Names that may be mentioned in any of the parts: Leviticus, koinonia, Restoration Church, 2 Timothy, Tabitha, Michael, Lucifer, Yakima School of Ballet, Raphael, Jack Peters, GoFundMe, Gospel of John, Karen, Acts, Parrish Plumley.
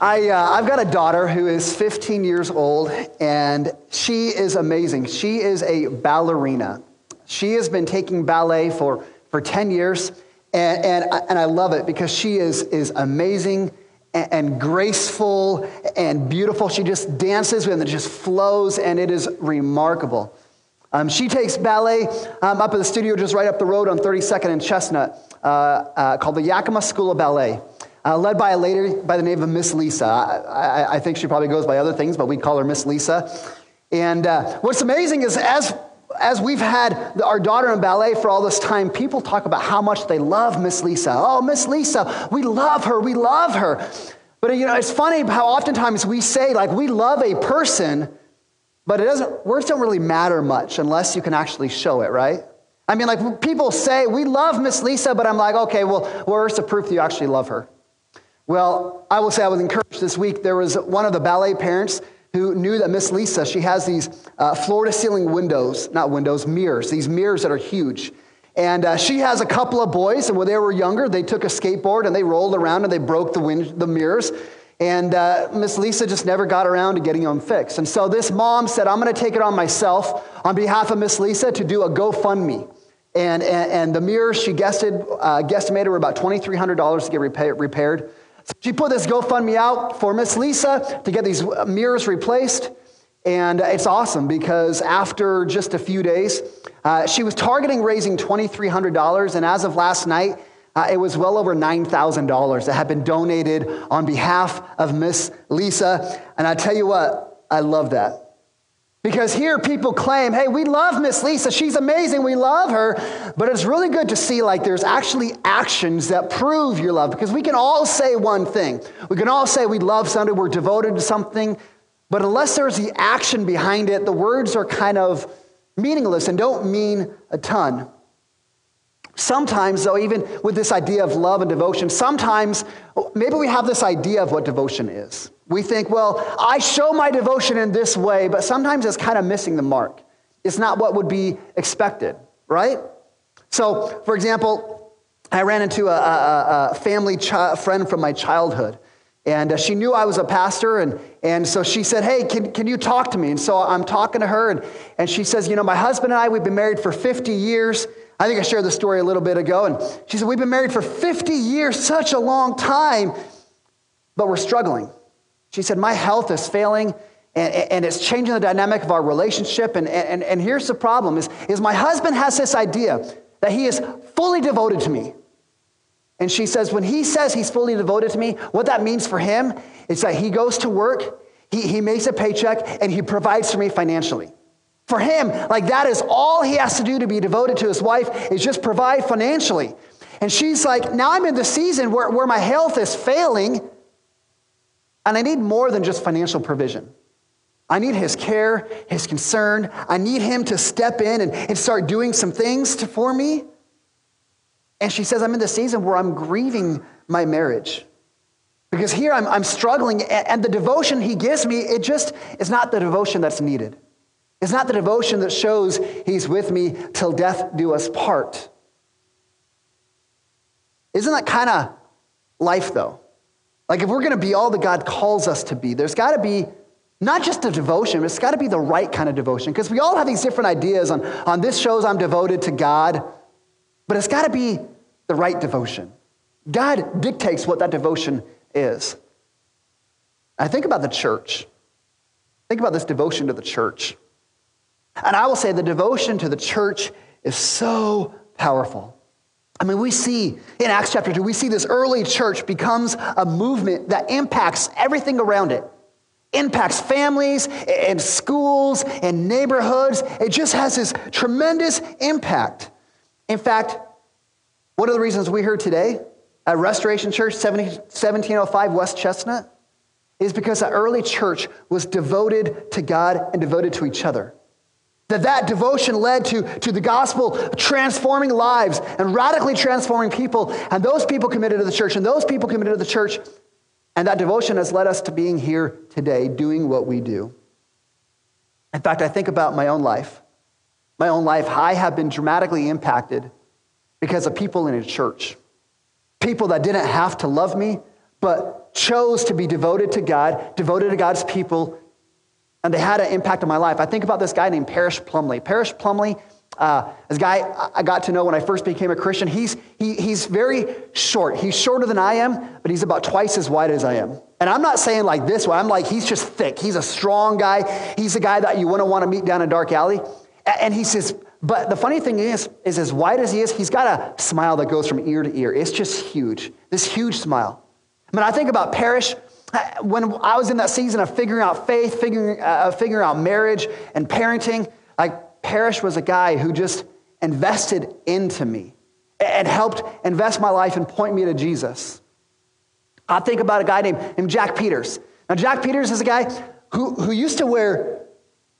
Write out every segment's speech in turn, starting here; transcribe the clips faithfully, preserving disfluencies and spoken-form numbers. I, uh, I've got a daughter who is fifteen years old, and she is amazing. She is a ballerina. She has been taking ballet for, for ten years, and, and, and I love it because she is, is amazing and, and graceful and beautiful. She just dances with it, just flows, and it is remarkable. Um, she takes ballet um, up at the studio just right up the road on thirty-second and Chestnut uh, uh, called the Yakima School of Ballet. Uh, led by a lady by the name of Miss Lisa. I, I, I think she probably goes by other things, but we call her Miss Lisa. And uh, what's amazing is as, as we've had our daughter in ballet for all this time, people talk about how much they love Miss Lisa. Oh, Miss Lisa, we love her, we love her. But you know, it's funny how oftentimes we say like we love a person, but it doesn't, words don't really matter much unless you can actually show it, right? I mean, like people say, we love Miss Lisa, but I'm like, okay, well, where's the proof that you actually love her? Well, I will say I was encouraged this week. There was one of the ballet parents who knew that Miss Lisa, she has these uh, floor-to-ceiling windows, not windows, mirrors, these mirrors that are huge. And uh, she has a couple of boys, and when they were younger, they took a skateboard and they rolled around and they broke the, wind, the mirrors. And uh, Miss Lisa just never got around to getting them fixed. And so this mom said, I'm going to take it on myself on behalf of Miss Lisa to do a GoFundMe. And, and, and the mirrors, she guessed it, uh, guesstimated were about twenty-three hundred dollars to get repair, repaired. She put this GoFundMe out for Miss Lisa to get these mirrors replaced. And it's awesome because after just a few days, uh, she was targeting raising twenty-three hundred dollars. And as of last night, uh, it was well over nine thousand dollars that had been donated on behalf of Miss Lisa. And I tell you what, I love that. Because here people claim, hey, we love Miss Lisa. She's amazing. We love her. But it's really good to see like there's actually actions that prove your love. Because we can all say one thing. We can all say we love something. We're devoted to something. But unless there's the action behind it, the words are kind of meaningless and don't mean a ton. Sometimes, though, even with this idea of love and devotion, sometimes maybe we have this idea of what devotion is. We think, well, I show my devotion in this way, but sometimes it's kind of missing the mark. It's not what would be expected, right? So, for example, I ran into a, a, a family chi- friend from my childhood, and uh, she knew I was a pastor, and, and so she said, hey, can, can you talk to me? And so I'm talking to her, and, and she says, you know, my husband and I, we've been married for fifty years. I think I shared the story a little bit ago, and she said, we've been married for fifty years, such a long time, but we're struggling. She said, my health is failing, and, and it's changing the dynamic of our relationship. And, and, and here's the problem is, is my husband has this idea that he is fully devoted to me. And she says, when he says he's fully devoted to me, what that means for him is that he goes to work, he, he makes a paycheck, and he provides for me financially. For him, like that is all he has to do to be devoted to his wife is just provide financially. And she's like, now I'm in the season where, where my health is failing, and I need more than just financial provision. I need his care, his concern. I need him to step in and, and start doing some things to, for me. And she says, I'm in the season where I'm grieving my marriage. Because here I'm, I'm struggling, and, and the devotion he gives me, it just is not the devotion that's needed. It's not the devotion that shows he's with me till death do us part. Isn't that kind of life, though? Like if we're going to be all that God calls us to be, there's got to be not just a devotion, but it's got to be the right kind of devotion. Because we all have these different ideas on, on this shows I'm devoted to God, but it's got to be the right devotion. God dictates what that devotion is. I think about the church. Think about this devotion to the church. And I will say the devotion to the church is so powerful. I mean, we see in Acts chapter two, we see this early church becomes a movement that impacts everything around it. Impacts families and schools and neighborhoods. It just has this tremendous impact. In fact, one of the reasons we're here today at Restoration Church, seventeen oh five West Chestnut, is because the early church was devoted to God and devoted to each other. That that devotion led to, to the gospel transforming lives and radically transforming people. And those people committed to the church and those people committed to the church. And that devotion has led us to being here today, doing what we do. In fact, I think about my own life. My own life, I have been dramatically impacted because of people in a church. People that didn't have to love me, but chose to be devoted to God, devoted to God's people, and they had an impact on my life. I think about this guy named Parrish Plumley. Parrish Plumley, uh, this guy I got to know when I first became a Christian. He's, he, he's very short. He's shorter than I am, but he's about twice as wide as I am. And I'm not saying like this way. I'm like, he's just thick. He's a strong guy. He's a guy that you wouldn't want to meet down a dark alley. And he says, but the funny thing is, is as wide as he is, he's got a smile that goes from ear to ear. It's just huge, this huge smile. I mean, I think about Parrish. When I was in that season of figuring out faith, figuring, uh, figuring out marriage and parenting, like Parrish was a guy who just invested into me and helped invest my life and point me to Jesus. I think about a guy named, named Jack Peters. Now, Jack Peters is a guy who, who used to wear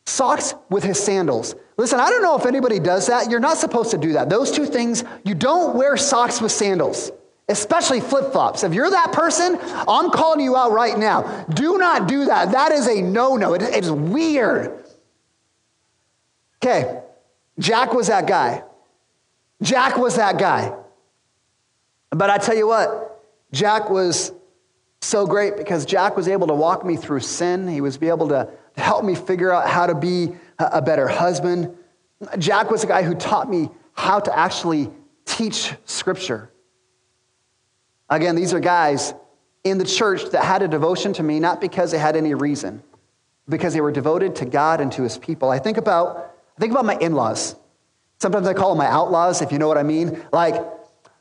socks with his sandals. Listen, I don't know if anybody does that. You're not supposed to do that. Those two things, you don't wear socks with sandals, especially flip-flops. If you're that person, I'm calling you out right now. Do not do that. That is a no-no. It, it is weird. Okay, Jack was that guy. Jack was that guy. But I tell you what, Jack was so great because Jack was able to walk me through sin. He was able to help me figure out how to be a better husband. Jack was a guy who taught me how to actually teach Scripture. Again, these are guys in the church that had a devotion to me, not because they had any reason, because they were devoted to God and to his people. I think about, I think about my in-laws. Sometimes I call them my outlaws, if you know what I mean. Like,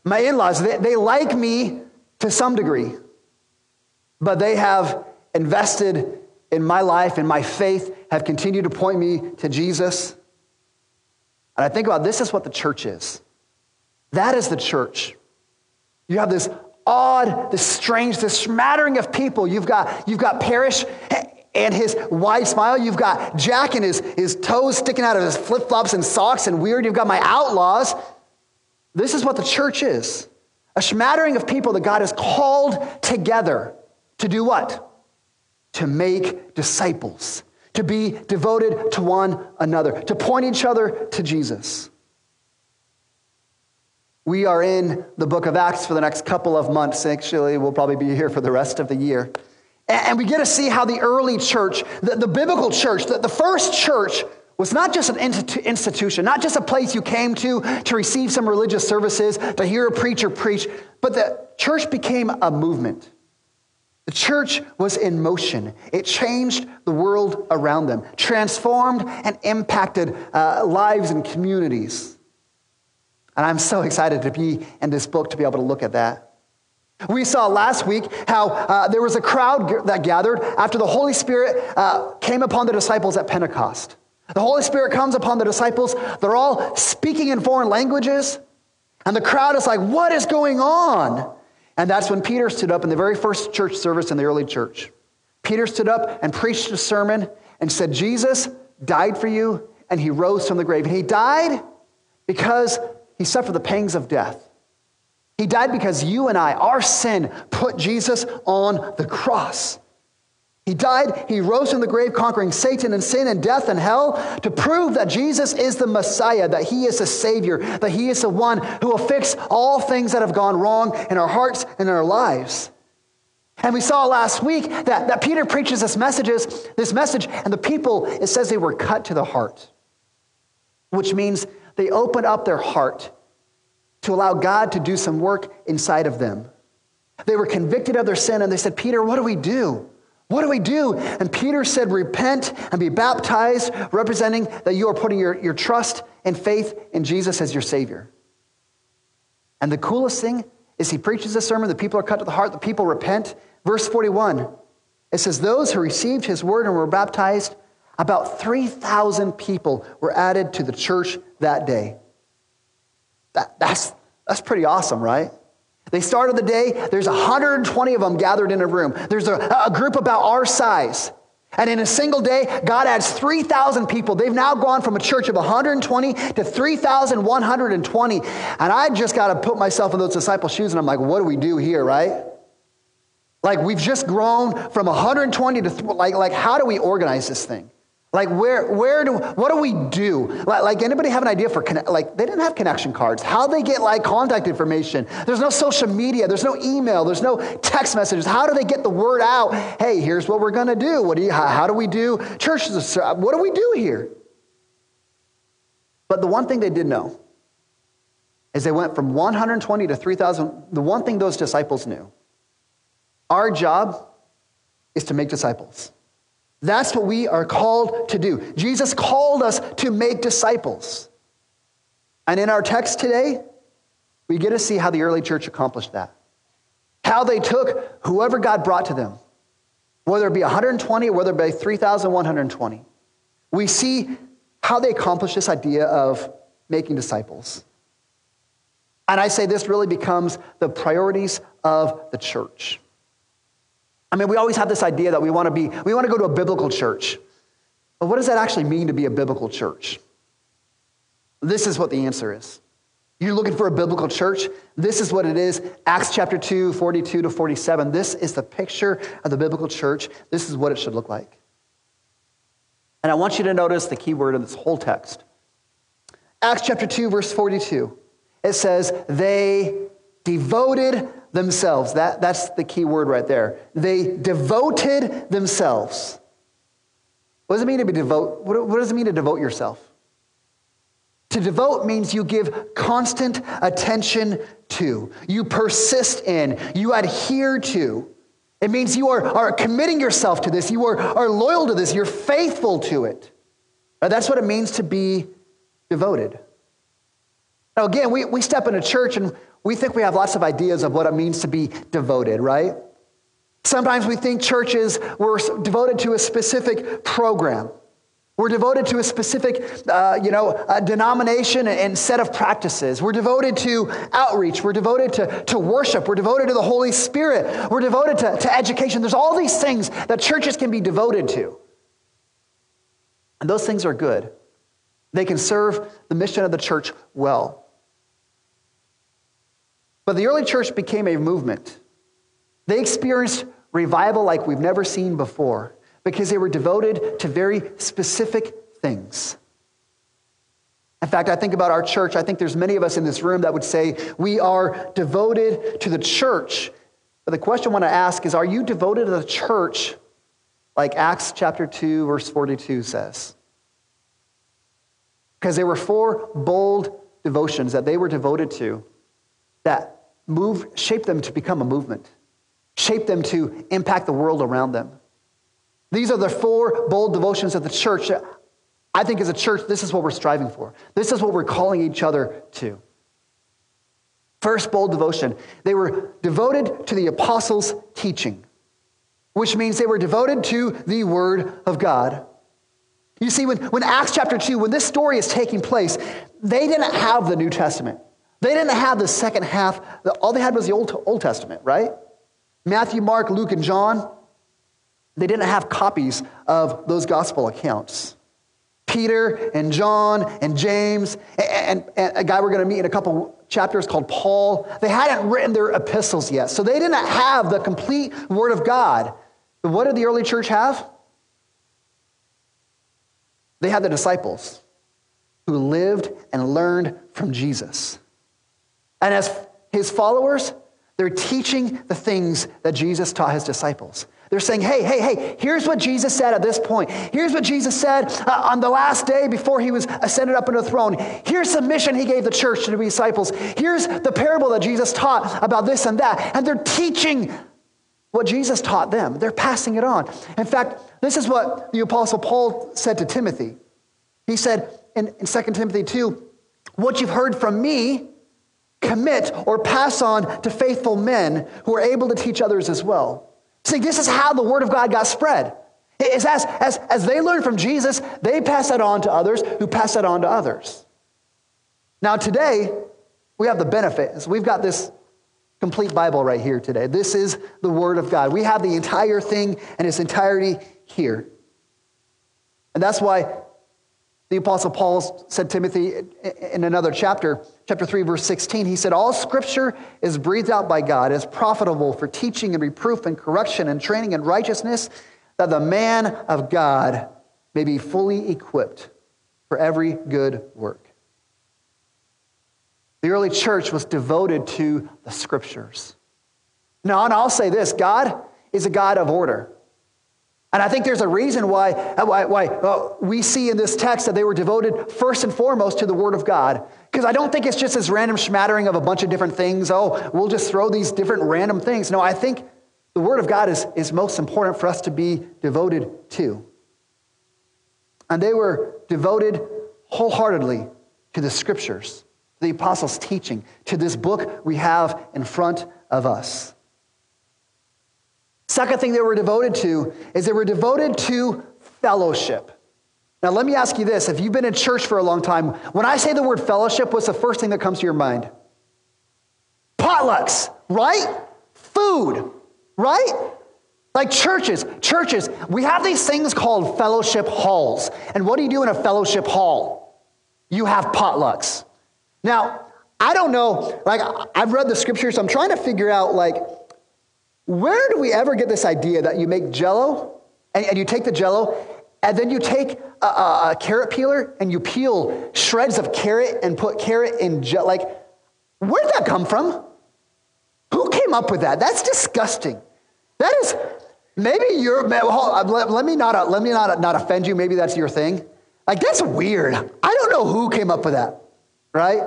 my in-laws, they, they like me to some degree, but they have invested in my life and my faith, have continued to point me to Jesus. And I think about, this is what the church is. That is the church. You have this odd, this strange, this smattering of people. You've got, you've got Parrish and his wide smile. You've got Jack and his, his toes sticking out of his flip-flops and socks and weird. You've got my outlaws. This is what the church is. A smattering of people that God has called together to do what? To make disciples, to be devoted to one another, to point each other to Jesus. We are in the book of Acts for the next couple of months. Actually, we'll probably be here for the rest of the year. And we get to see how the early church, the, the biblical church, the, the first church was not just an institution, not just a place you came to to receive some religious services, to hear a preacher preach, but the church became a movement. The church was in motion. It changed the world around them, transformed and impacted uh, lives and communities. And I'm so excited to be in this book to be able to look at that. We saw last week how uh, there was a crowd g- that gathered after the Holy Spirit uh, came upon the disciples at Pentecost. The Holy Spirit comes upon the disciples. They're all speaking in foreign languages. And the crowd is like, what is going on? And that's when Peter stood up in the very first church service in the early church. Peter stood up and preached a sermon and said, Jesus died for you and he rose from the grave. And he died because he suffered the pangs of death. He died because you and I, our sin, put Jesus on the cross. He died, he rose from the grave, conquering Satan and sin and death and hell to prove that Jesus is the Messiah, that he is the Savior, that he is the one who will fix all things that have gone wrong in our hearts and in our lives. And we saw last week that, that Peter preaches this, messages, this message, and the people, it says they were cut to the heart, which means they opened up their heart to allow God to do some work inside of them. They were convicted of their sin, and they said, Peter, what do we do? What do we do? And Peter said, repent and be baptized, representing that you are putting your, your trust and faith in Jesus as your Savior. And the coolest thing is he preaches this sermon, the people are cut to the heart, the people repent. Verse forty-one, it says, those who received his word and were baptized, about three thousand people were added to the church that day. That, that's, that's pretty awesome, right? They started the day. There's one hundred twenty of them gathered in a room. There's a, a group about our size. And in a single day, God adds three thousand people. They've now gone from a church of one hundred twenty to three thousand one hundred twenty. And I just got to put myself in those disciples' shoes, and I'm like, what do we do here, right? Like, we've just grown from one hundred twenty to, th- like, like, how do we organize this thing? Like, where, where do, what do we do? Like, like anybody have an idea for, connect, like, they didn't have connection cards. How they get, like, contact information? There's no social media. There's no email. There's no text messages. How do they get the word out? Hey, here's what we're going to do. What do you, how, how do we do churches? What do we do here? But the one thing they did know is they went from one hundred twenty to three thousand. The one thing those disciples knew, our job is to make disciples. That's what we are called to do. Jesus called us to make disciples. And in our text today, we get to see how the early church accomplished that. How they took whoever God brought to them, whether it be one hundred twenty or whether it be three thousand one hundred twenty. We see how they accomplished this idea of making disciples. And I say this really becomes the priorities of the church. I mean, we always have this idea that we want to be, we want to go to a biblical church. But what does that actually mean to be a biblical church? This is what the answer is. You're looking for a biblical church. This is what it is. Acts chapter two, forty-two to forty-seven. This is the picture of the biblical church. This is what it should look like. And I want you to notice the key word in this whole text. Acts chapter two, verse forty-two. It says, they devoted themselves. That, that's the key word right there. They devoted themselves. What does it mean to be devote? What, what does it mean to devote yourself? To devote means you give constant attention to. You persist in. You adhere to. It means you are, are committing yourself to this. You are, are loyal to this. You're faithful to it. Now, that's what it means to be devoted. Now, again, we, we step into church and we think we have lots of ideas of what it means to be devoted, right? Sometimes we think churches were devoted to a specific program. We're devoted to a specific, uh, you know, a denomination and set of practices. We're devoted to outreach. We're devoted to, to worship. We're devoted to the Holy Spirit. We're devoted to, to education. There's all these things that churches can be devoted to. And those things are good. They can serve the mission of the church well. But the early church became a movement. They experienced revival like we've never seen before because they were devoted to very specific things. In fact, I think about our church. I think there's many of us in this room that would say we are devoted to the church. But the question I want to ask is, are you devoted to the church like Acts chapter two, verse forty-two says? Because there were four bold devotions that they were devoted to that move, shape them to become a movement, shape them to impact the world around them. These are the four bold devotions of the church. I think as a church, this is what we're striving for. This is what we're calling each other to. First bold devotion, they were devoted to the apostles' teaching, which means they were devoted to the word of God. You see, when, when Acts chapter two, when this story is taking place, they didn't have the New Testament. They didn't have the second half. All they had was the Old, Old Testament, right? Matthew, Mark, Luke, and John. They didn't have copies of those gospel accounts. Peter and John and James and, and a guy we're going to meet in a couple chapters called Paul. They hadn't written their epistles yet. So they didn't have the complete word of God. But what did the early church have? They had the disciples who lived and learned from Jesus. And as his followers, they're teaching the things that Jesus taught his disciples. They're saying, hey, hey, hey, here's what Jesus said at this point. Here's what Jesus said uh, on the last day before he was ascended up into the throne. Here's the mission he gave the church to the disciples. Here's the parable that Jesus taught about this and that. And they're teaching what Jesus taught them. They're passing it on. In fact, this is what the Apostle Paul said to Timothy. He said in, in Second Timothy two, what you've heard from me, commit or pass on to faithful men who are able to teach others as well. See, this is how the word of God got spread. It's as, as, as they learn from Jesus, they pass that on to others who pass that on to others. Now today, we have the benefit. So we've got this complete Bible right here today. This is the word of God. We have the entire thing and its entirety here. And that's why the Apostle Paul said to Timothy in another chapter, chapter three, verse sixteen, he said, all scripture is breathed out by God, is profitable for teaching and reproof and correction and training in righteousness, that the man of God may be fully equipped for every good work. The early church was devoted to the scriptures. Now, and I'll say this, God is a God of order. And I think there's a reason why, why, why uh, we see in this text that they were devoted first and foremost to the Word of God. Because I don't think it's just this random smattering of a bunch of different things. Oh, we'll just throw these different random things. No, I think the Word of God is, is most important for us to be devoted to. And they were devoted wholeheartedly to the Scriptures, to the Apostles' teaching, to this book we have in front of us. Second thing they were devoted to is they were devoted to fellowship. Now, let me ask you this. If you've been in church for a long time, when I say the word fellowship, what's the first thing that comes to your mind? Potlucks, right? Food, right? Like churches, churches. We have these things called fellowship halls. And what do you do in a fellowship hall? You have potlucks. Now, I don't know. Like, I've read the scriptures. So I'm trying to figure out, like, where do we ever get this idea that you make jello and, and you take the jello and then you take a, a, a carrot peeler and you peel shreds of carrot and put carrot in jello? Like, where did that come from? Who came up with that? That's disgusting. That is, maybe you're, let, let me, not, let me not, not offend you. Maybe that's your thing. Like, that's weird. I don't know who came up with that, right?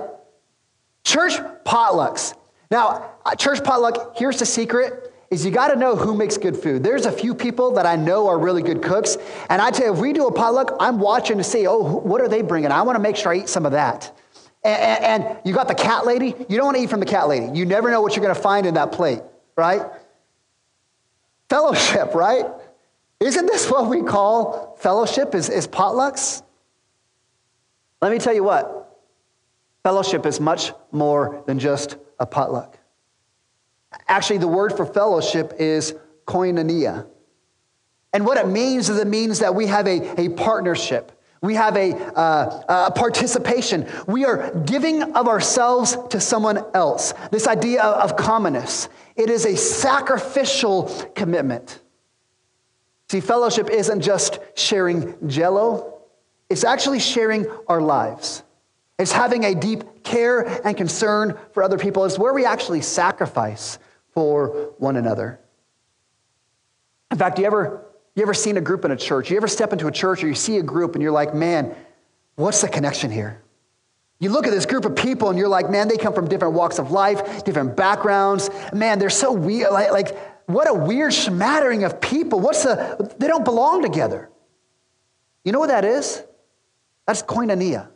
Church potlucks. Now, church potluck, here's the secret. Is you got to know who makes good food. There's a few people that I know are really good cooks. And I tell you, if we do a potluck, I'm watching to see, oh, what are they bringing? I want to make sure I eat some of that. And, and, and you got the cat lady. You don't want to eat from the cat lady. You never know what you're going to find in that plate, right? Fellowship, right? Isn't this what we call fellowship is, is potlucks? Let me tell you what. Fellowship is much more than just a potluck. Actually, the word for fellowship is koinonia. And what it means is it means that we have a, a partnership. We have a, uh, a participation. We are giving of ourselves to someone else. This idea of, of commonness. It is a sacrificial commitment. See, fellowship isn't just sharing jello. It's actually sharing our lives. It's having a deep care and concern for other people. It's where we actually sacrifice for one another. In fact, you ever, you ever seen a group in a church? You ever step into a church or you see a group and you're like, man, what's the connection here? You look at this group of people and you're like, man, they come from different walks of life, different backgrounds. Man, they're so weird. Like, like what a weird smattering of people. What's the, they don't belong together. You know what that is? That's koinonia.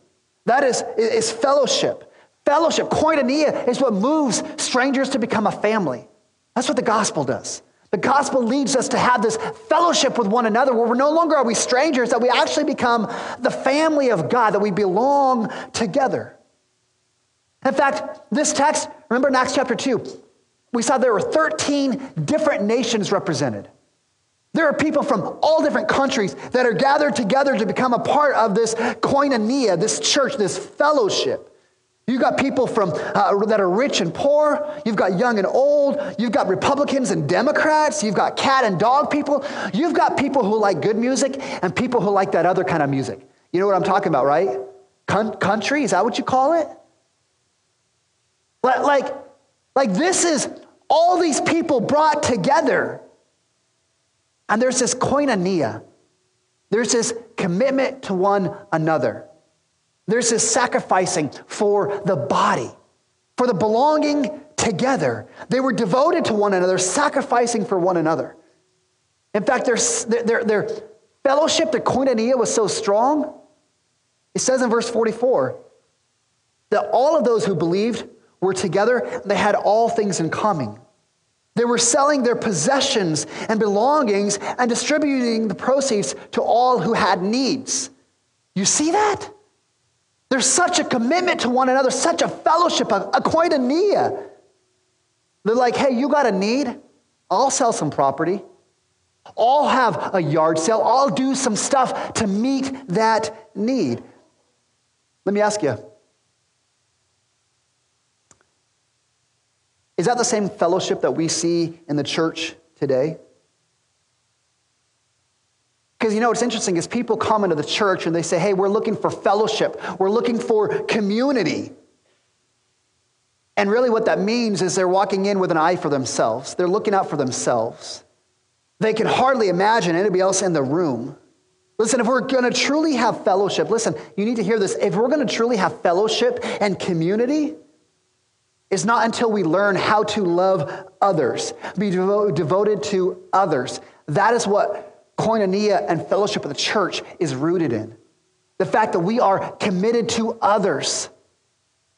That is, is fellowship. Fellowship, koinonia, is what moves strangers to become a family. That's what the gospel does. The gospel leads us to have this fellowship with one another where we're no longer are we strangers, that we actually become the family of God, that we belong together. In fact, this text, remember in Acts chapter two, we saw there were thirteen different nations represented. There are people from all different countries that are gathered together to become a part of this koinonia, this church, this fellowship. You've got people from uh, that are rich and poor. You've got young and old. You've got Republicans and Democrats. You've got cat and dog people. You've got people who like good music and people who like that other kind of music. You know what I'm talking about, right? Con- country, is that what you call it? Like, like this is all these people brought together. And there's this koinonia. There's this commitment to one another. There's this sacrificing for the body, for the belonging together. They were devoted to one another, sacrificing for one another. In fact, their, their, their fellowship, the koinonia, was so strong. It says in verse forty-four that all of those who believed were together. They had all things in common. They were selling their possessions and belongings and distributing the proceeds to all who had needs. You see that? There's such a commitment to one another, such a fellowship, a, a koinonia. They're like, hey, you got a need? I'll sell some property. I'll have a yard sale. I'll do some stuff to meet that need. Let me ask you. Is that the same fellowship that we see in the church today? Because you know what's interesting is people come into the church and they say, hey, we're looking for fellowship. We're looking for community. And really what that means is they're walking in with an eye for themselves. They're looking out for themselves. They can hardly imagine anybody else in the room. Listen, if we're going to truly have fellowship, listen, you need to hear this. If we're going to truly have fellowship and community, it's not until we learn how to love others, be devo- devoted to others. That is what koinonia and fellowship of the church is rooted in. The fact that we are committed to others,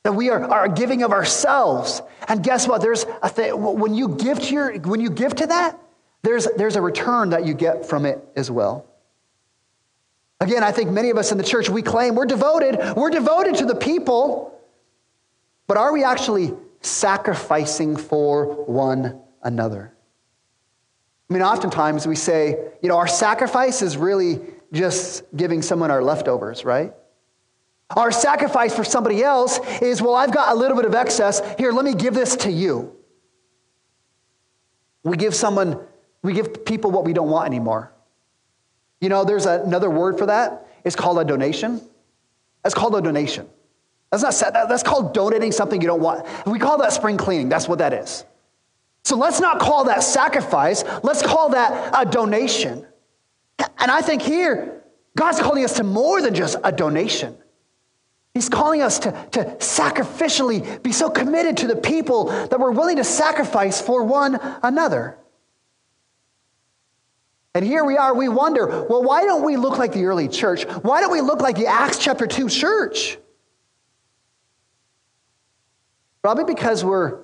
that we are, are giving of ourselves. And guess what? There's a thing, when you give to your, when you give to that, there's, there's a return that you get from it as well. Again, I think many of us in the church, we claim we're devoted. We're devoted to the people. But are we actually sacrificing for one another? I mean, oftentimes we say, you know, our sacrifice is really just giving someone our leftovers, right? Our sacrifice for somebody else is, well, I've got a little bit of excess. Here, let me give this to you. We give someone, we give people what we don't want anymore. You know, there's another word for that. It's called a donation. That's called a donation. That's not sad. That's called donating something you don't want. We call that spring cleaning. That's what that is. So let's not call that sacrifice. Let's call that a donation. And I think here, God's calling us to more than just a donation. He's calling us to, to sacrificially be so committed to the people that we're willing to sacrifice for one another. And here we are, we wonder, well, why don't we look like the early church? Why don't we look like the Acts chapter two church? Probably because we're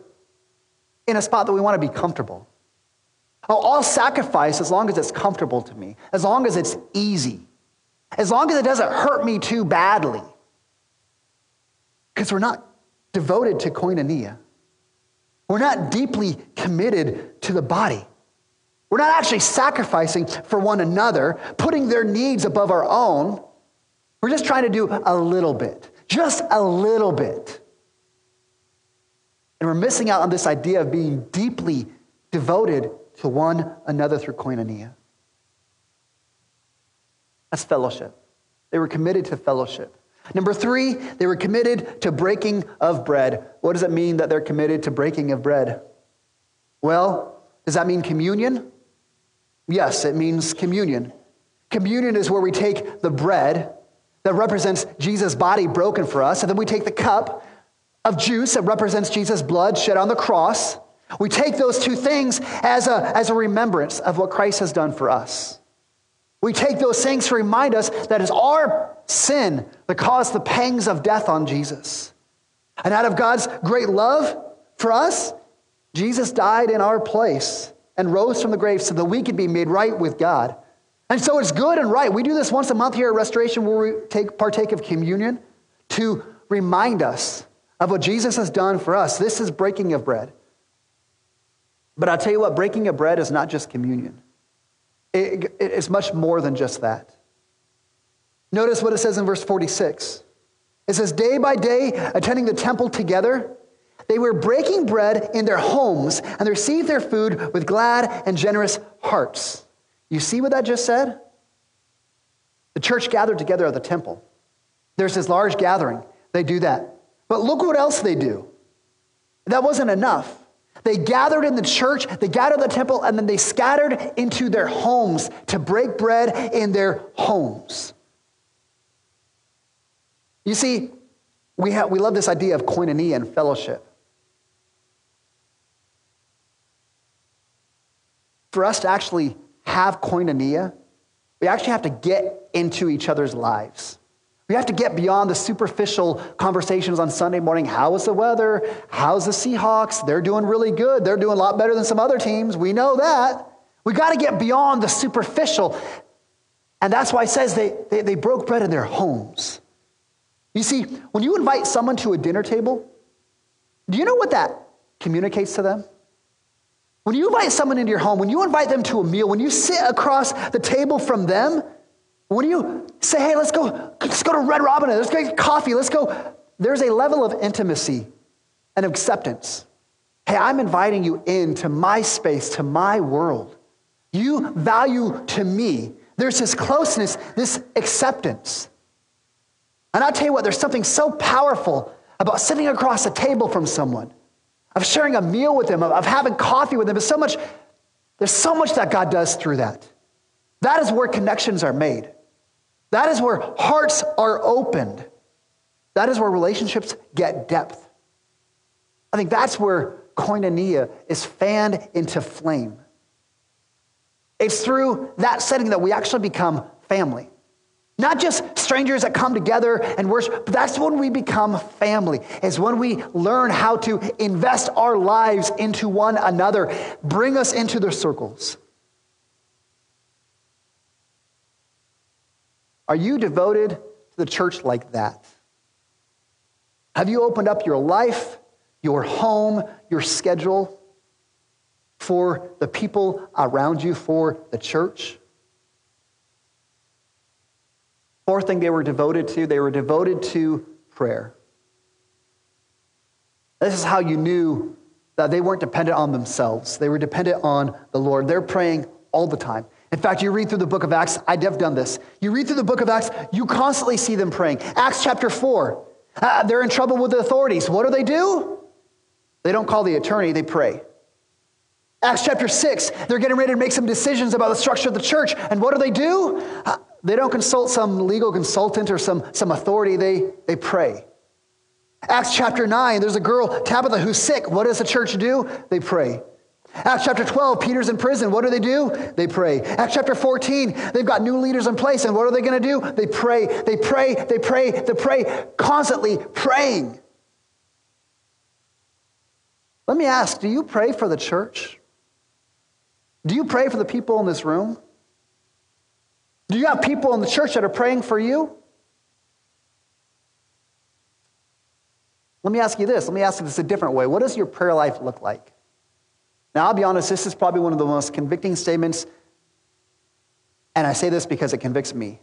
in a spot that we want to be comfortable. Oh, I'll sacrifice as long as it's comfortable to me, as long as it's easy, as long as it doesn't hurt me too badly. Because we're not devoted to koinonia. We're not deeply committed to the body. We're not actually sacrificing for one another, putting their needs above our own. We're just trying to do a little bit, just a little bit. And we're missing out on this idea of being deeply devoted to one another through koinonia. That's fellowship. They were committed to fellowship. Number three, they were committed to breaking of bread. What does it mean that they're committed to breaking of bread? Well, does that mean communion? Yes, it means communion. Communion is where we take the bread that represents Jesus' body broken for us, and then we take the cup of juice that represents Jesus' blood shed on the cross. We take those two things as a, as a remembrance of what Christ has done for us. We take those things to remind us that it's our sin that caused the pangs of death on Jesus. And out of God's great love for us, Jesus died in our place and rose from the grave so that we could be made right with God. And so it's good and right. We do this once a month here at Restoration where we take, partake of communion to remind us of what Jesus has done for us. This is breaking of bread. But I'll tell you what, breaking of bread is not just communion. It, it, it's much more than just that. Notice what it says in verse forty-six. It says, day by day, attending the temple together, they were breaking bread in their homes and received their food with glad and generous hearts. You see what that just said? The church gathered together at the temple. There's this large gathering. They do that. But look what else they do. That wasn't enough. They gathered in the church, they gathered at the temple, and then they scattered into their homes to break bread in their homes. You see, we, have, we love this idea of koinonia and fellowship. For us to actually have koinonia, we actually have to get into each other's lives. We have to get beyond the superficial conversations on Sunday morning. How is the weather? How's the Seahawks? They're doing really good. They're doing a lot better than some other teams. We know that. We got to get beyond the superficial. And that's why it says they, they, they broke bread in their homes. You see, when you invite someone to a dinner table, do you know what that communicates to them? When you invite someone into your home, when you invite them to a meal, when you sit across the table from them, when you say, hey, let's go, let's go to Red Robin, let's go get coffee, let's go. There's a level of intimacy and acceptance. Hey, I'm inviting you into my space, to my world. You value to me There's this closeness, this acceptance. And I'll tell you what, there's something so powerful about sitting across a table from someone, of sharing a meal with them, of, of having coffee with them. There's so much, there's so much that God does through that. That is where connections are made. That is where hearts are opened. That is where relationships get depth. I think that's where koinonia is fanned into flame. It's through that setting that we actually become family. Not just strangers that come together and worship, but that's when we become family, is when we learn how to invest our lives into one another, bring us into their circles. Are you devoted to the church like that? Have you opened up your life, your home, your schedule for the people around you, for the church? Fourth thing they were devoted to, they were devoted to prayer. This is how you knew that they weren't dependent on themselves. They were dependent on the Lord. They're praying all the time. In fact, you read through the book of Acts. I've done this. You read through the book of Acts, you constantly see them praying. Acts chapter four, uh, they're in trouble with the authorities. What do they do? They don't call the attorney, they pray. Acts chapter six, they're getting ready to make some decisions about the structure of the church. And what do they do? Uh, They don't consult some legal consultant or some, some authority. They, they pray. Acts chapter nine, there's a girl, Tabitha, who's sick. What does the church do? They pray. Acts chapter twelve, Peter's in prison. What do they do? They pray. Acts chapter fourteen, they've got new leaders in place. And what are they going to do? They pray. They pray. They pray. They pray. Constantly praying. Let me ask, do you pray for the church? Do you pray for the people in this room? Do you have people in the church that are praying for you? Let me ask you this. Let me ask you this a different way. What does your prayer life look like? Now, I'll be honest, this is probably one of the most convicting statements, and I say this because it convicts me.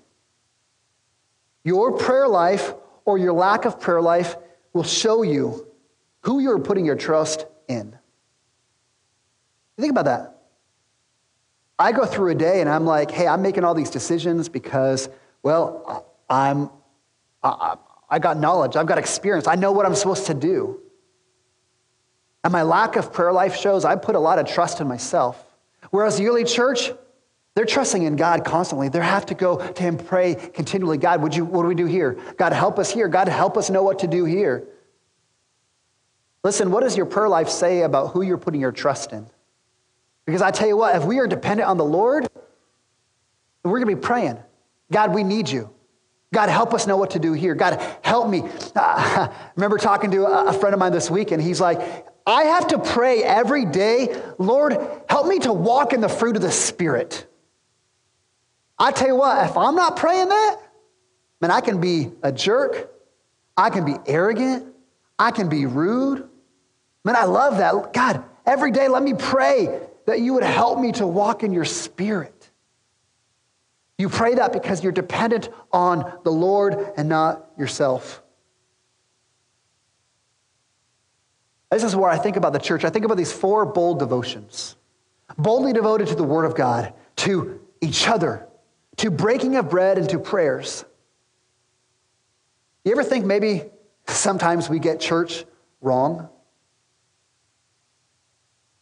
Your prayer life or your lack of prayer life will show you who you're putting your trust in. Think about that. I go through a day and I'm like, hey, I'm making all these decisions because, well, I'm, I, I got knowledge. I've got experience. I know what I'm supposed to do. And my lack of prayer life shows I put a lot of trust in myself. Whereas the early church, they're trusting in God constantly. They have to go to him, pray continually. God, would you, what do we do here? God, help us here. God, help us know what to do here. Listen, what does your prayer life say about who you're putting your trust in? Because I tell you what, if we are dependent on the Lord, we're going to be praying. God, we need you. God, help us know what to do here. God, help me. I remember talking to a friend of mine this week, and he's like, I have to pray every day, Lord, help me to walk in the fruit of the Spirit. I tell you what, if I'm not praying that, man, I can be a jerk. I can be arrogant. I can be rude. Man, I love that. God, every day, let me pray that you would help me to walk in your Spirit. You pray that because you're dependent on the Lord and not yourself. This is where I think about the church. I think about these four bold devotions. Boldly devoted to the Word of God, to each other, to breaking of bread and to prayers. You ever think maybe sometimes we get church wrong?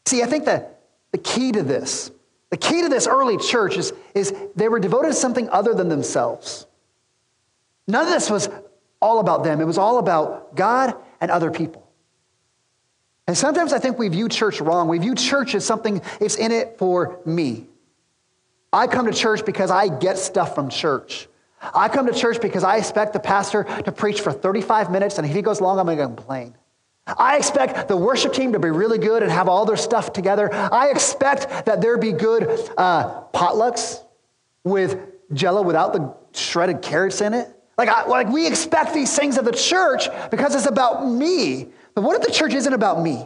See, I think that The key to this, the key to this early church is, is they were devoted to something other than themselves. None of this was all about them. It was all about God and other people. And sometimes I think we view church wrong. We view church as something, it's in it for me. I come to church because I get stuff from church. I come to church because I expect the pastor to preach for thirty-five minutes, and if he goes long, I'm going to complain. I expect the worship team to be really good and have all their stuff together. I expect that there be good uh, potlucks with Jell-O without the shredded carrots in it. Like, I, like we expect these things of the church because it's about me. But what if the church isn't about me?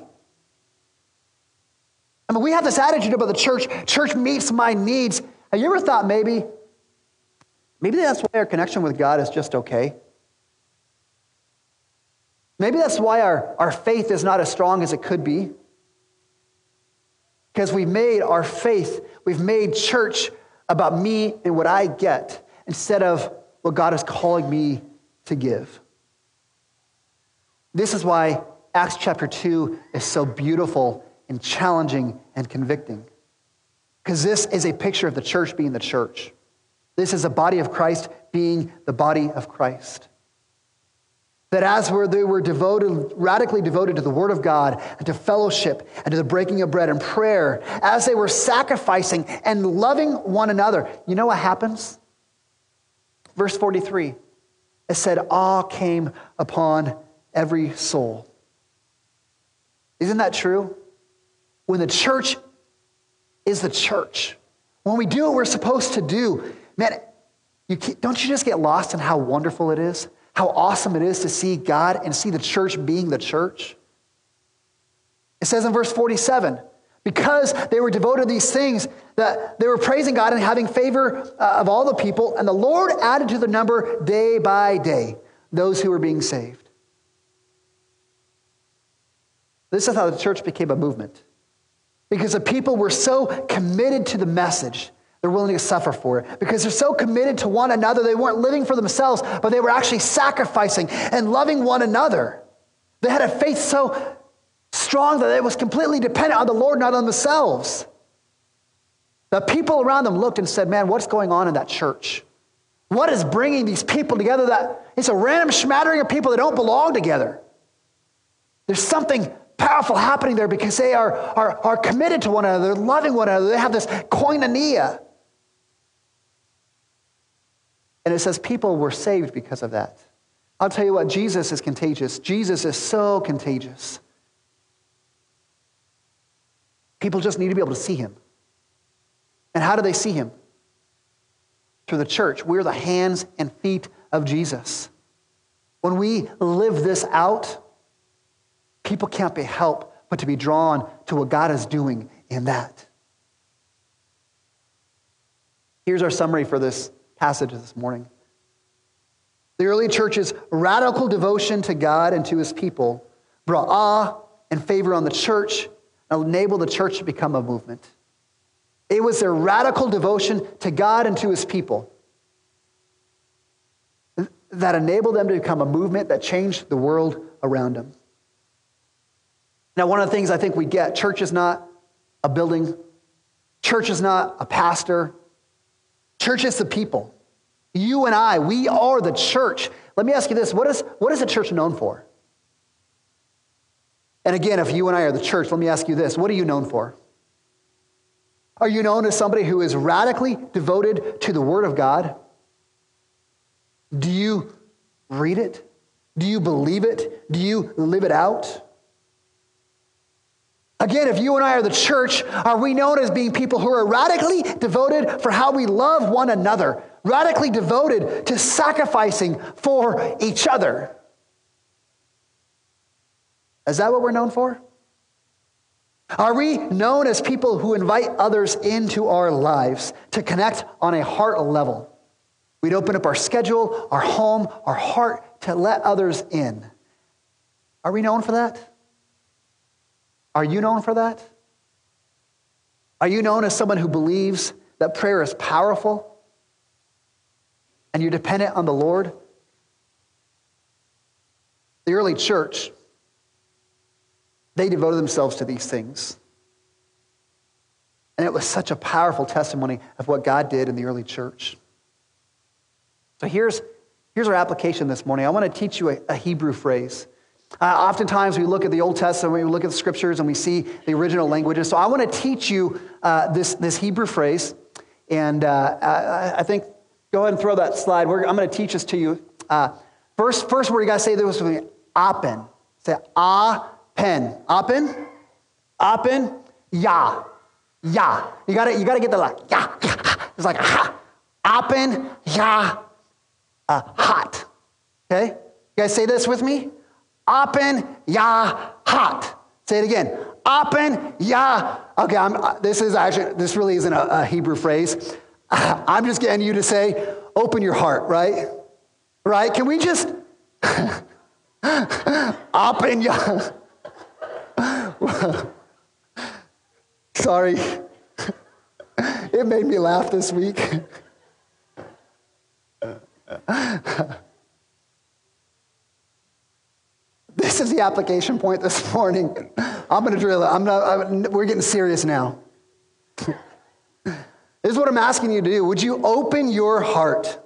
I mean, we have this attitude about the church. Church meets my needs. Have you ever thought maybe, maybe that's why our connection with God is just okay? Maybe that's why our, our faith is not as strong as it could be. Because we've made our faith, we've made church about me and what I get instead of what God is calling me to give. This is why Acts chapter two is so beautiful and challenging and convicting, because this is a picture of the church being the church. This is a body of Christ being the body of Christ. That as they were devoted, radically devoted to the Word of God and to fellowship and to the breaking of bread and prayer, as they were sacrificing and loving one another, you know what happens? Verse forty-three, it said, awe came upon every soul. Isn't that true? When the church is the church, when we do what we're supposed to do, man, you can't, don't you just get lost in how wonderful it is? How awesome it is to see God and see the church being the church? It says in verse forty-seven, because they were devoted to these things, that they were praising God and having favor uh, of all the people, and the Lord added to their number day by day those who were being saved. This is how the church became a movement, because the people were so committed to the message, they're willing to suffer for it. Because they're so committed to one another, they weren't living for themselves, but they were actually sacrificing and loving one another. They had a faith so strong that it was completely dependent on the Lord, not on themselves. The people around them looked and said, man, what's going on in that church? What is bringing these people together? That it's a random smattering of people that don't belong together. There's something powerful happening there because they are, are, are committed to one another. They're loving one another. They have this koinonia. And it says people were saved because of that. I'll tell you what, Jesus is contagious. Jesus is so contagious. People just need to be able to see him. And how do they see him? Through the church. We're the hands and feet of Jesus. When we live this out, people can't be helped but to be drawn to what God is doing in that. Here's our summary for this passage this morning. The early church's radical devotion to God and to his people brought awe and favor on the church and enabled the church to become a movement. It was their radical devotion to God and to his people that enabled them to become a movement that changed the world around them. Now, one of the things I think we get, church is not a building. Church is not a pastor. Church is the people. You and I, we are the church. Let me ask you this. What is, what is the church known for? And again, if you and I are the church, let me ask you this. What are you known for? Are you known as somebody who is radically devoted to the Word of God? Do you read it? Do you believe it? Do you live it out? Again, if you and I are the church, are we known as being people who are radically devoted for how we love one another, radically devoted to sacrificing for each other? Is that what we're known for? Are we known as people who invite others into our lives to connect on a heart level? We'd open up our schedule, our home, our heart to let others in. Are we known for that? Are you known for that? Are you known as someone who believes that prayer is powerful and you're dependent on the Lord? The early church, they devoted themselves to these things. And it was such a powerful testimony of what God did in the early church. So here's, here's our application this morning. I want to teach you a, a Hebrew phrase. Uh, oftentimes we look at the Old Testament, we look at the scriptures, and we see the original languages. So I want to teach you uh, this, this Hebrew phrase. And uh, I, I think, go ahead and throw that slide. We're, I'm going to teach this to you. Uh, first, first word you got to say this with me, apen. Say apen. Apen? Apen? Ya. Ya. You got you to get the like, ya, ya. It's like, ha. Apen, ya, uh, hot. Okay? You guys say this with me? Apen ya hot. Say it again. Apen ya. Okay, I'm, this is actually, this really isn't a, a Hebrew phrase. I'm just getting you to say, open your heart, right? Right? Can we just apen ya? Sorry. It made me laugh this week. This is the application point this morning. I'm going to drill it. I'm not, I'm, we're getting serious now. This is what I'm asking you to do. Would you open your heart?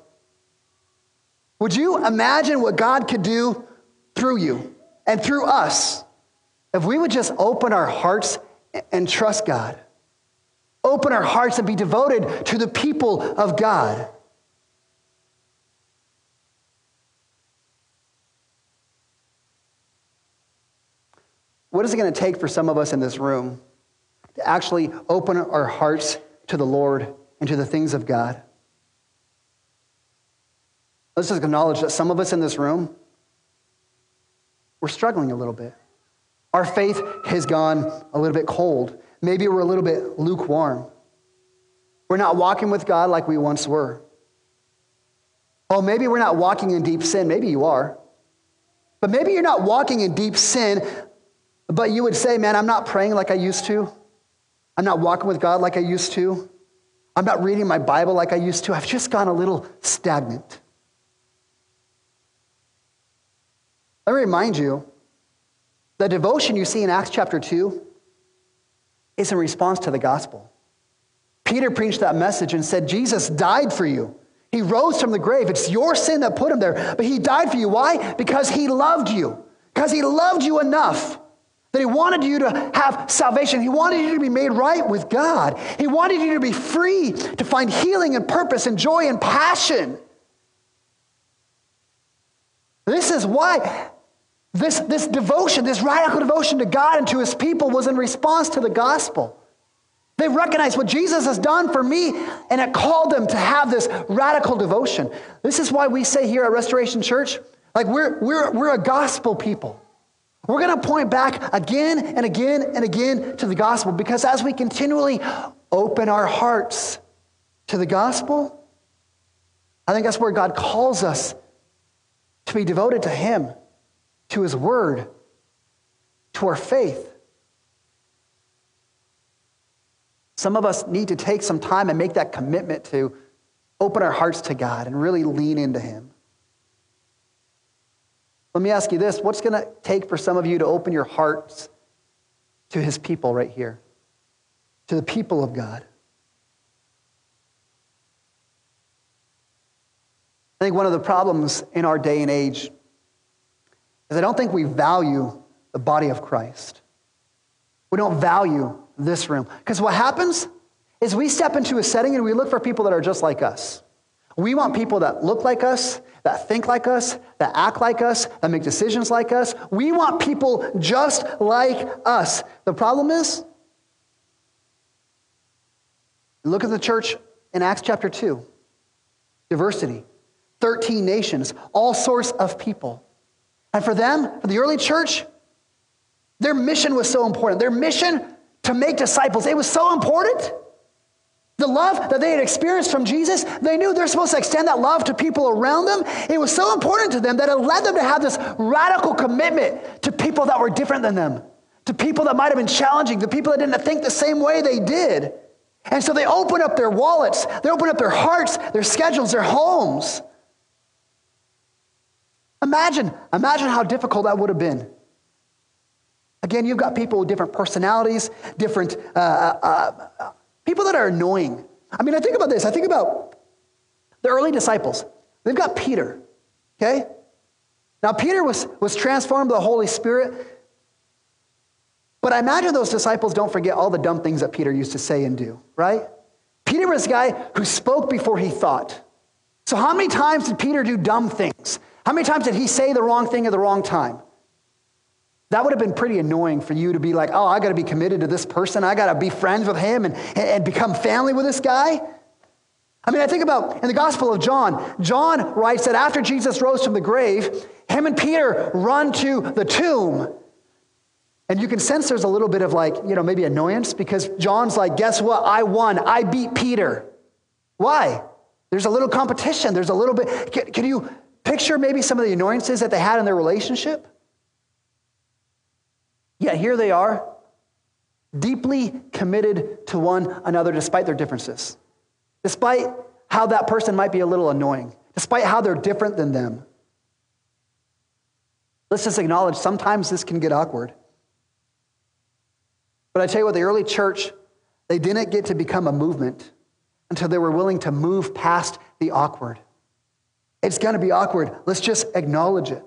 Would you imagine what God could do through you and through us if we would just open our hearts and trust God? Open our hearts and be devoted to the people of God. What is it going to take for some of us in this room to actually open our hearts to the Lord and to the things of God? Let's just acknowledge that some of us in this room, we're struggling a little bit. Our faith has gone a little bit cold. Maybe we're a little bit lukewarm. We're not walking with God like we once were. Oh, maybe we're not walking in deep sin. Maybe you are. But maybe you're not walking in deep sin, but you would say, man, I'm not praying like I used to. I'm not walking with God like I used to. I'm not reading my Bible like I used to. I've just gone a little stagnant. Let me remind you, the devotion you see in Acts chapter two is in response to the gospel. Peter preached that message and said, Jesus died for you. He rose from the grave. It's your sin that put him there, but he died for you. Why? Because he loved you. Because he loved you enough that he wanted you to have salvation. He wanted you to be made right with God. He wanted you to be free to find healing and purpose and joy and passion. This is why this, this devotion, this radical devotion to God and to his people was in response to the gospel. They recognized what Jesus has done for me, and it called them to have this radical devotion. This is why we say here at Restoration Church, like we're, we're, we're a gospel people. We're going to point back again and again and again to the gospel, because as we continually open our hearts to the gospel, I think that's where God calls us to be devoted to him, to his word, to our faith. Some of us need to take some time and make that commitment to open our hearts to God and really lean into him. Let me ask you this. What's going to take for some of you to open your hearts to his people right here, to the people of God? I think one of the problems in our day and age is I don't think we value the body of Christ. We don't value this room. Because what happens is we step into a setting and we look for people that are just like us. We want people that look like us, that think like us, that act like us, that make decisions like us. We want people just like us. The problem is, look at the church in Acts chapter two. Diversity, thirteen nations, all sorts of people. And for them, for the early church, their mission was so important. Their mission to make disciples, it was so important. The love that they had experienced from Jesus, they knew they're supposed to extend that love to people around them. It was so important to them that it led them to have this radical commitment to people that were different than them, to people that might have been challenging, to people that didn't think the same way they did. And so they opened up their wallets, they opened up their hearts, their schedules, their homes. Imagine, imagine how difficult that would have been. Again, you've got people with different personalities, different... Uh, uh, uh, People that are annoying. I mean, I think about this. I think about the early disciples. They've got Peter, okay? Now, Peter was, was transformed by the Holy Spirit. But I imagine those disciples don't forget all the dumb things that Peter used to say and do, right? Peter was a guy who spoke before he thought. So how many times did Peter do dumb things? How many times did he say the wrong thing at the wrong time? That would have been pretty annoying for you to be like, oh, I got to be committed to this person. I got to be friends with him and, and become family with this guy. I mean, I think about in the Gospel of John, John writes that after Jesus rose from the grave, him and Peter run to the tomb. And you can sense there's a little bit of like, you know, maybe annoyance, because John's like, guess what? I won. I beat Peter. Why? There's a little competition. There's a little bit. Can, can you picture maybe some of the annoyances that they had in their relationship? Yet here they are. deeply committed to one another despite their differences, despite how that person might be a little annoying, despite how they're different than them. Let's just acknowledge sometimes this can get awkward. But I tell you what, the early church, they didn't get to become a movement until they were willing to move past the awkward. It's going to be awkward. Let's just acknowledge it.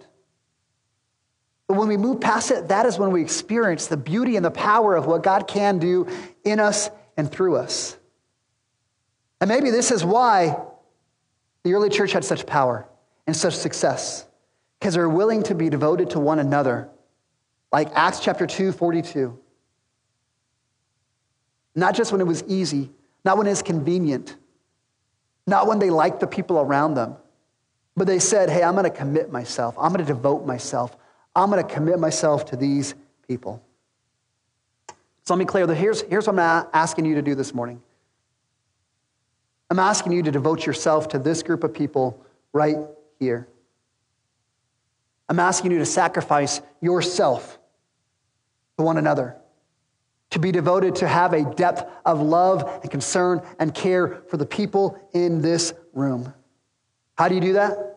But when we move past it, that is when we experience the beauty and the power of what God can do in us and through us. And maybe this is why the early church had such power and such success, because they're willing to be devoted to one another, like Acts chapter two, forty-two. Not just when it was easy, not when it's convenient, not when they liked the people around them, but they said, hey, I'm going to commit myself. I'm going to devote myself. I'm going to commit myself to these people. So let me clear that here's, here's what I'm asking you to do this morning. I'm asking you to devote yourself to this group of people right here. I'm asking you to sacrifice yourself to one another, to be devoted to have a depth of love and concern and care for the people in this room. How do you do that?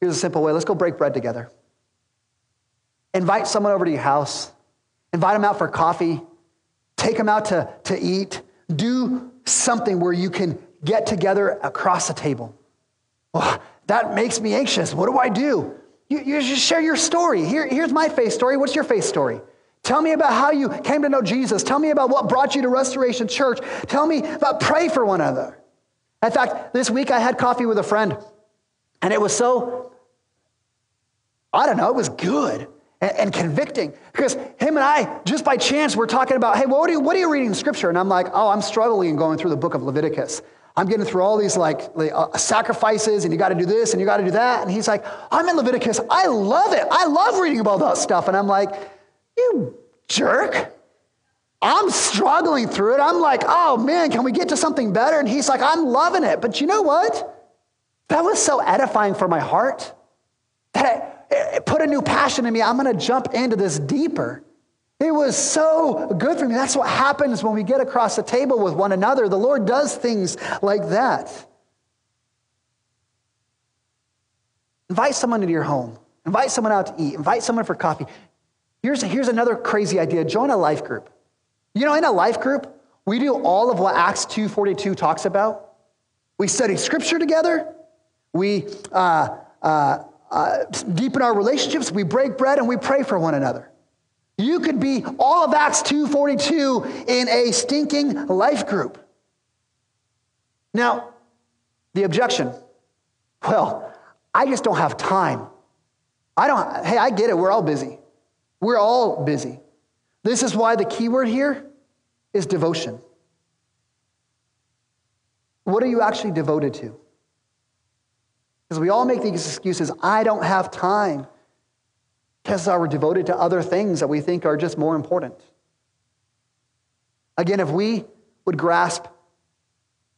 Here's a simple way. Let's go break bread together. Invite someone over to your house. Invite them out for coffee. Take them out to, to eat. Do something where you can get together across the table. Oh, that makes me anxious. What do I do? You, you just share your story. Here, here's my faith story. What's your faith story? Tell me about how you came to know Jesus. Tell me about what brought you to Restoration Church. Tell me about pray for one another. In fact, this week I had coffee with a friend, and it was so, I don't know, it was good and, and convicting, because him and I, just by chance, were talking about, hey, what are you, what are you reading in Scripture? And I'm like, oh, I'm struggling and going through the book of Leviticus. I'm getting through all these like, like uh, sacrifices, and you got to do this and you got to do that. And he's like, I'm in Leviticus. I love it. I love reading about that stuff. And I'm like, you jerk. I'm struggling through it. I'm like, oh man, can we get to something better? And he's like, I'm loving it. But you know what? That was so edifying for my heart that it, it put a new passion in me. I'm going to jump into this deeper. It was so good for me. That's what happens when we get across the table with one another. The Lord does things like that. Invite someone into your home. Invite someone out to eat. Invite someone for coffee. Here's, here's another crazy idea. Join a life group. You know, in a life group, we do all of what Acts two forty-two talks about. We study Scripture together. We uh, uh, uh, deepen our relationships. We break bread, and we pray for one another. You could be all of Acts two forty-two in a stinking life group. Now, the objection, well, I just don't have time. I don't, hey, I get it. We're all busy. We're all busy. This is why the key word here is devotion. What are you actually devoted to? Because we all make these excuses. I don't have time. Because we're devoted to other things that we think are just more important. Again, if we would grasp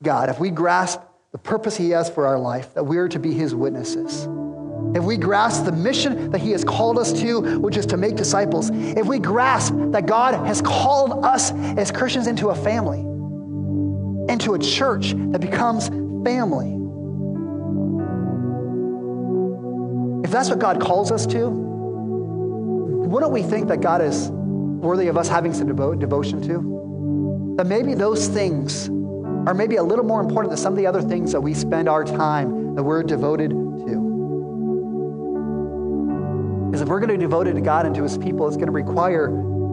God, if we grasp the purpose He has for our life, that we are to be His witnesses, if we grasp the mission that He has called us to, which is to make disciples, if we grasp that God has called us as Christians into a family, into a church that becomes family, if that's what God calls us to, wouldn't we think that God is worthy of us having some devo- devotion to? That maybe those things are maybe a little more important than some of the other things that we spend our time, that we're devoted to. Because if we're going to be devoted to God and to His people, it's going to require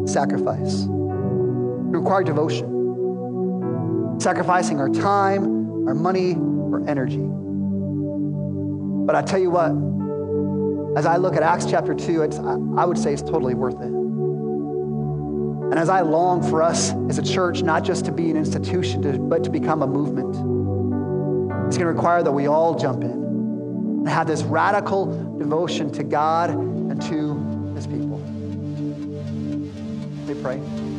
sacrifice, require devotion, sacrificing our time, our money, our energy. But I tell you what, as I look at Acts chapter two, it's, I would say it's totally worth it. And as I long for us as a church, not just to be an institution, to, but to become a movement, it's going to require that we all jump in and have this radical devotion to God and to His people. We pray.